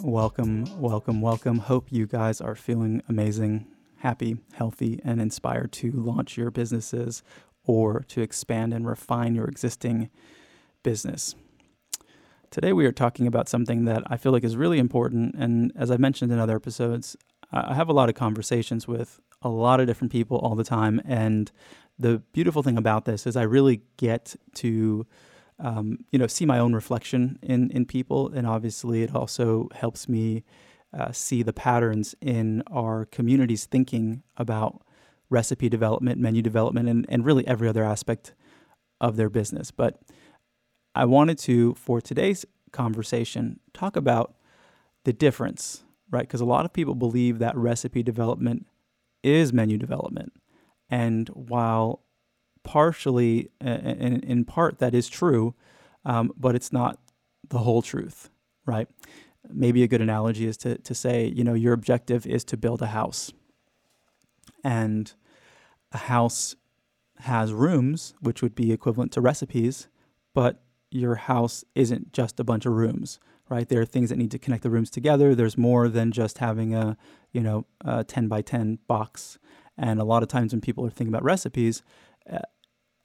Welcome. Hope you guys are feeling amazing, happy, healthy, and inspired to launch your businesses or to expand and refine your existing business. Today, we are talking about something that I feel like is really important. And as I've mentioned in other episodes, I have a lot of conversations with a lot of different people all the time. And the beautiful thing about this is I really get to, see my own reflection in people. And obviously it also helps me see the patterns in our community's thinking about recipe development, menu development, and really every other aspect of their business. But I wanted to, for today's conversation, talk about the difference, right? Because a lot of people believe that recipe development is menu development. And while partially, in part, that is true, but it's not the whole truth, right? Maybe a good analogy is to say, your objective is to build a house. And a house has rooms, which would be equivalent to recipes, but your house isn't just a bunch of rooms, right? There are things that need to connect the rooms together. There's more than just having a 10 by 10 box. And a lot of times when people are thinking about recipes,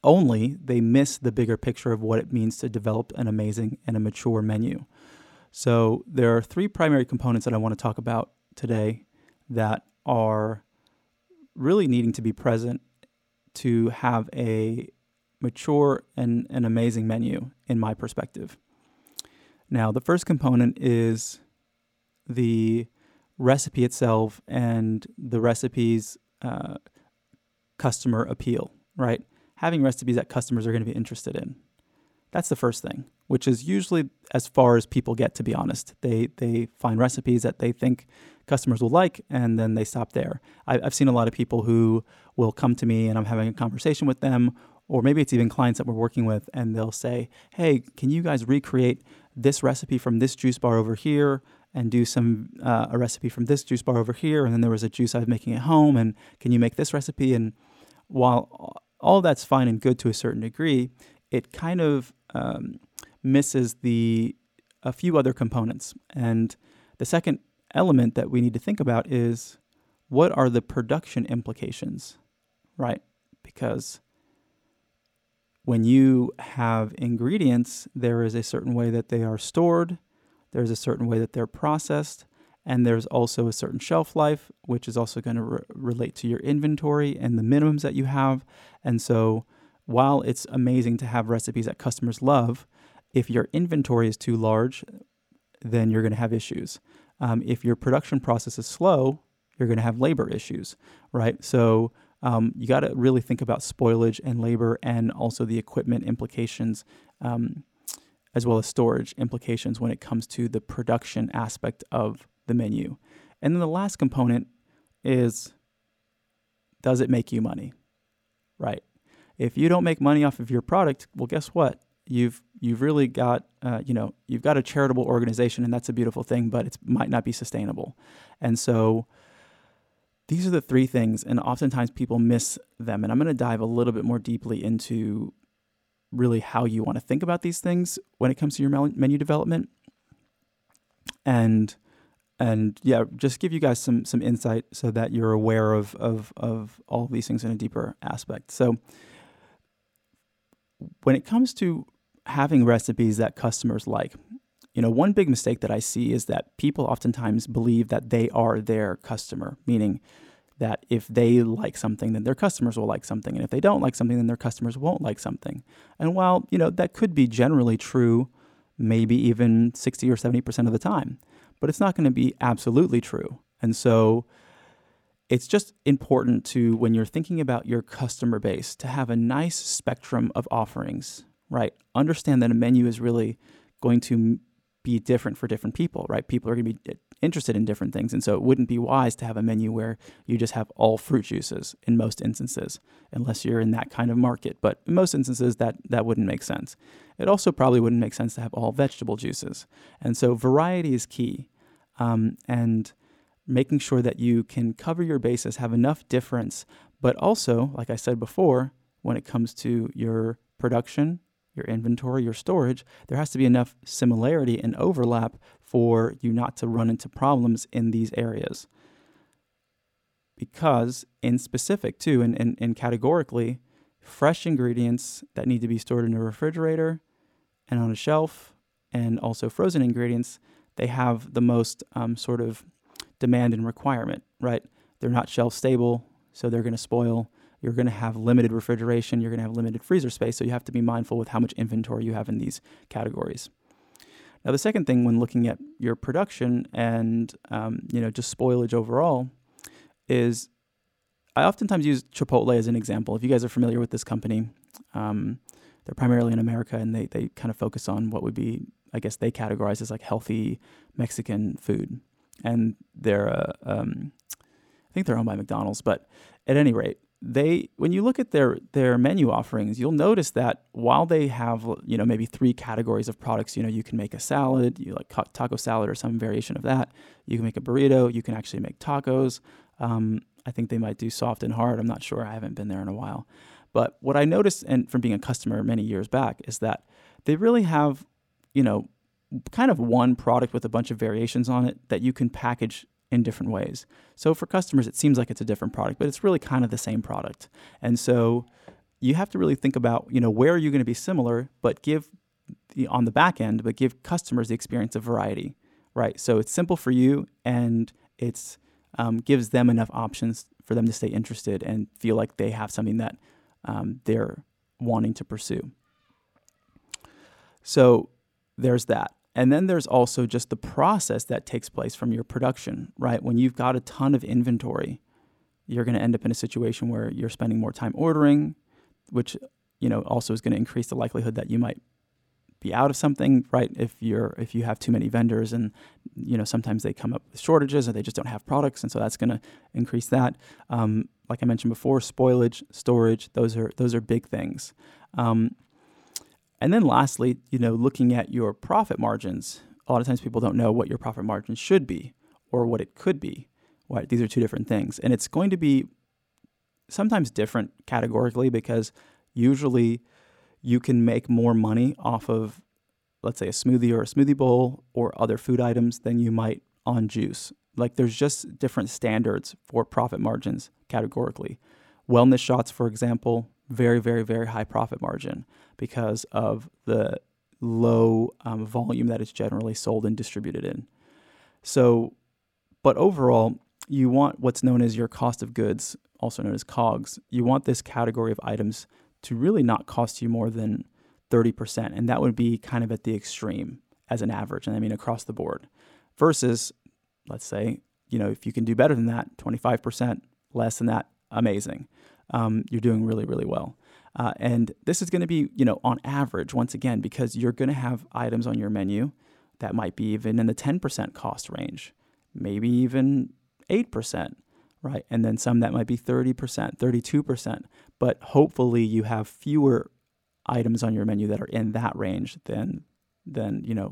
they miss the bigger picture of what it means to develop an amazing and a mature menu. So there are three primary components that I want to talk about today that are really needing to be present to have a mature and an amazing menu in my perspective. Now, the first component is the recipe itself and the recipe's customer appeal, right? Having recipes that customers are going to be interested in. That's the first thing, which is usually as far as people get, to be honest. They find recipes that they think customers will like, and then they stop there. I've seen a lot of people who will come to me and I'm having a conversation with them, or maybe it's even clients that we're working with, and they'll say, hey, can you guys recreate this recipe from this juice bar over here? And do a recipe from this juice bar over here, and then there was a juice I was making at home, and can you make this recipe? And while all that's fine and good to a certain degree, it kind of misses a few other components. And the second element that we need to think about is, what are the production implications, right? Because when you have ingredients, there is a certain way that they are stored, there's a certain way that they're processed, and there's also a certain shelf life, which is also going to relate to your inventory and the minimums that you have. And so while it's amazing to have recipes that customers love, if your inventory is too large, then you're going to have issues. If your production process is slow, you're going to have labor issues, right? So you got to really think about spoilage and labor, and also the equipment implications, as well as storage implications when it comes to the production aspect of the menu. And then the last component is, does it make you money, right? If you don't make money off of your product, well, guess what? You've really got, you've got a charitable organization, and that's a beautiful thing, but it might not be sustainable. And so these are the three things, and oftentimes people miss them. And I'm going to dive a little bit more deeply into really how you want to think about these things when it comes to your menu development, and yeah, just give you guys some insight so that you're aware of all of these things in a deeper aspect. So when it comes to having recipes that customers like, one big mistake that I see is that people oftentimes believe that they are their customer, meaning that if they like something, then their customers will like something. And if they don't like something, then their customers won't like something. And while, that could be generally true, maybe even 60 or 70% of the time, but it's not going to be absolutely true. And so it's just important to, when you're thinking about your customer base, to have a nice spectrum of offerings, right? Understand that a menu is really going to be different for different people, right? People are going to be interested in different things. And so it wouldn't be wise to have a menu where you just have all fruit juices in most instances, unless you're in that kind of market. But in most instances, that wouldn't make sense. It also probably wouldn't make sense to have all vegetable juices. And so variety is key. And making sure that you can cover your bases, have enough difference, but also, like I said before, when it comes to your production, your inventory, your storage, there has to be enough similarity and overlap for you not to run into problems in these areas. Because in specific too, and categorically, fresh ingredients that need to be stored in a refrigerator and on a shelf, and also frozen ingredients, they have the most sort of demand and requirement, right? They're not shelf stable, so they're going to spoil. You're going to have limited refrigeration. You're going to have limited freezer space. So you have to be mindful with how much inventory you have in these categories. Now, the second thing when looking at your production and just spoilage overall is I oftentimes use Chipotle as an example. If you guys are familiar with this company, they're primarily in America, and they kind of focus on what would be, I guess they categorize as like healthy Mexican food. And they're, I think they're owned by McDonald's, but at any rate, when you look at their menu offerings, you'll notice that while they have, maybe three categories of products, you can make a salad, you like taco salad or some variation of that. You can make a burrito. You can actually make tacos. I think they might do soft and hard. I'm not sure. I haven't been there in a while. But what I noticed, and from being a customer many years back, is that they really have, kind of one product with a bunch of variations on it that you can package in different ways. So for customers, it seems like it's a different product, but it's really kind of the same product. And so you have to really think about, where are you going to be similar, but give customers the experience of variety, right? So it's simple for you, and it's gives them enough options for them to stay interested and feel like they have something that they're wanting to pursue. So there's that. And then there's also just the process that takes place from your production, right? When you've got a ton of inventory, you're going to end up in a situation where you're spending more time ordering, which, also is going to increase the likelihood that you might be out of something, right? If you have too many vendors and, sometimes they come up with shortages or they just don't have products. And so that's going to increase that. Like I mentioned before, spoilage, storage, those are big things. And then lastly, looking at your profit margins, a lot of times people don't know what your profit margin should be or what it could be. Right? These are two different things. And it's going to be sometimes different categorically, because usually you can make more money off of, let's say, a smoothie or a smoothie bowl or other food items than you might on juice. Like, there's just different standards for profit margins categorically. Wellness shots, for example, very, very, very high profit margin because of the low volume that it's generally sold and distributed in. So, but overall, you want what's known as your cost of goods, also known as COGS. You want this category of items to really not cost you more than 30%. And that would be kind of at the extreme as an average. And I mean, across the board versus, let's say, if you can do better than that, 25%, less than that, amazing. You're doing really, really well. And this is going to be, on average, once again, because you're going to have items on your menu that might be even in the 10% cost range, maybe even 8%, right? And then some that might be 30%, 32%. But hopefully you have fewer items on your menu that are in that range than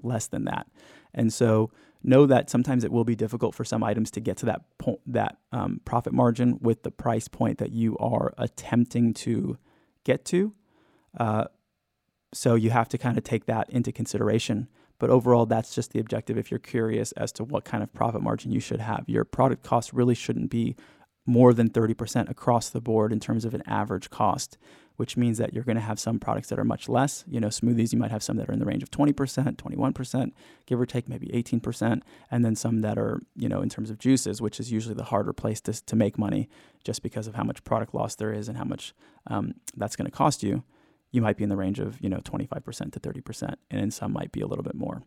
less than that. And so know that sometimes it will be difficult for some items to get to that point, that profit margin with the price point that you are attempting to get to. So you have to kind of take that into consideration. But overall, that's just the objective. If you're curious as to what kind of profit margin you should have, your product cost really shouldn't be more than 30% across the board in terms of an average cost, which means that you're going to have some products that are much less. Smoothies, you might have some that are in the range of 20%, 21%, give or take, maybe 18%. And then some that are, in terms of juices, which is usually the harder place to make money just because of how much product loss there is and how much that's going to cost you. You might be in the range of, 25% to 30%, and then some might be a little bit more.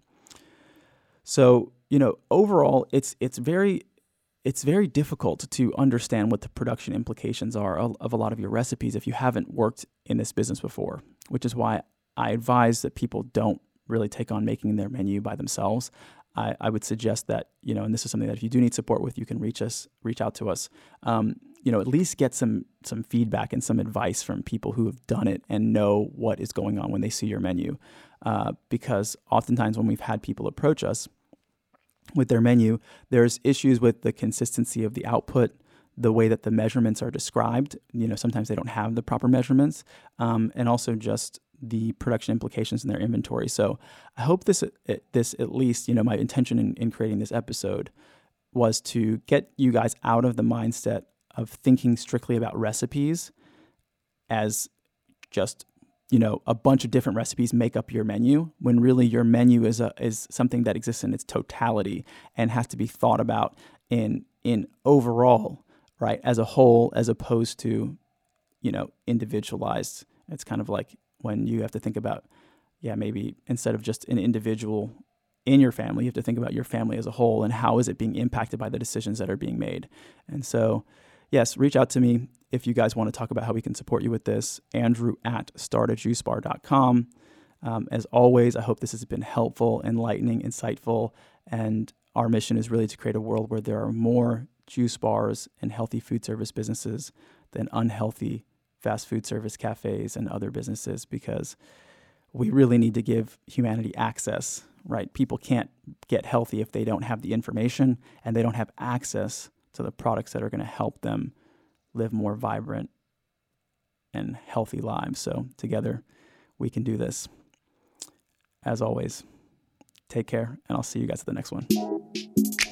So, overall, it's very difficult to understand what the production implications are of a lot of your recipes if you haven't worked in this business before, which is why I advise that people don't really take on making their menu by themselves, I would suggest that, you know, and this is something that if you do need support with, you can reach out to us. You know, at least get some feedback and some advice from people who have done it and know what is going on when they see your menu. Because oftentimes when we've had people approach us with their menu, there's issues with the consistency of the output, the way that the measurements are described. You know, sometimes they don't have the proper measurements, and also just the production implications in their inventory. So I hope this at least, you know, my intention in creating this episode was to get you guys out of the mindset of thinking strictly about recipes as just, you know, a bunch of different recipes make up your menu, when really your menu is something that exists in its totality and has to be thought about in overall, right, as a whole, as opposed to, you know, individualized. It's kind of like when you have to think about, yeah, maybe instead of just an individual in your family, you have to think about your family as a whole and how is it being impacted by the decisions that are being made. And so, yes, reach out to me if you guys want to talk about how we can support you with this. Andrew@StartAJuiceBar.com. As always, I hope this has been helpful, enlightening, insightful. And our mission is really to create a world where there are more juice bars and healthy food service businesses than unhealthy fast food service cafes and other businesses, because we really need to give humanity access, right? People can't get healthy if they don't have the information and they don't have access to the products that are going to help them live more vibrant and healthy lives. So together we can do this. As always, take care, and I'll see you guys at the next one.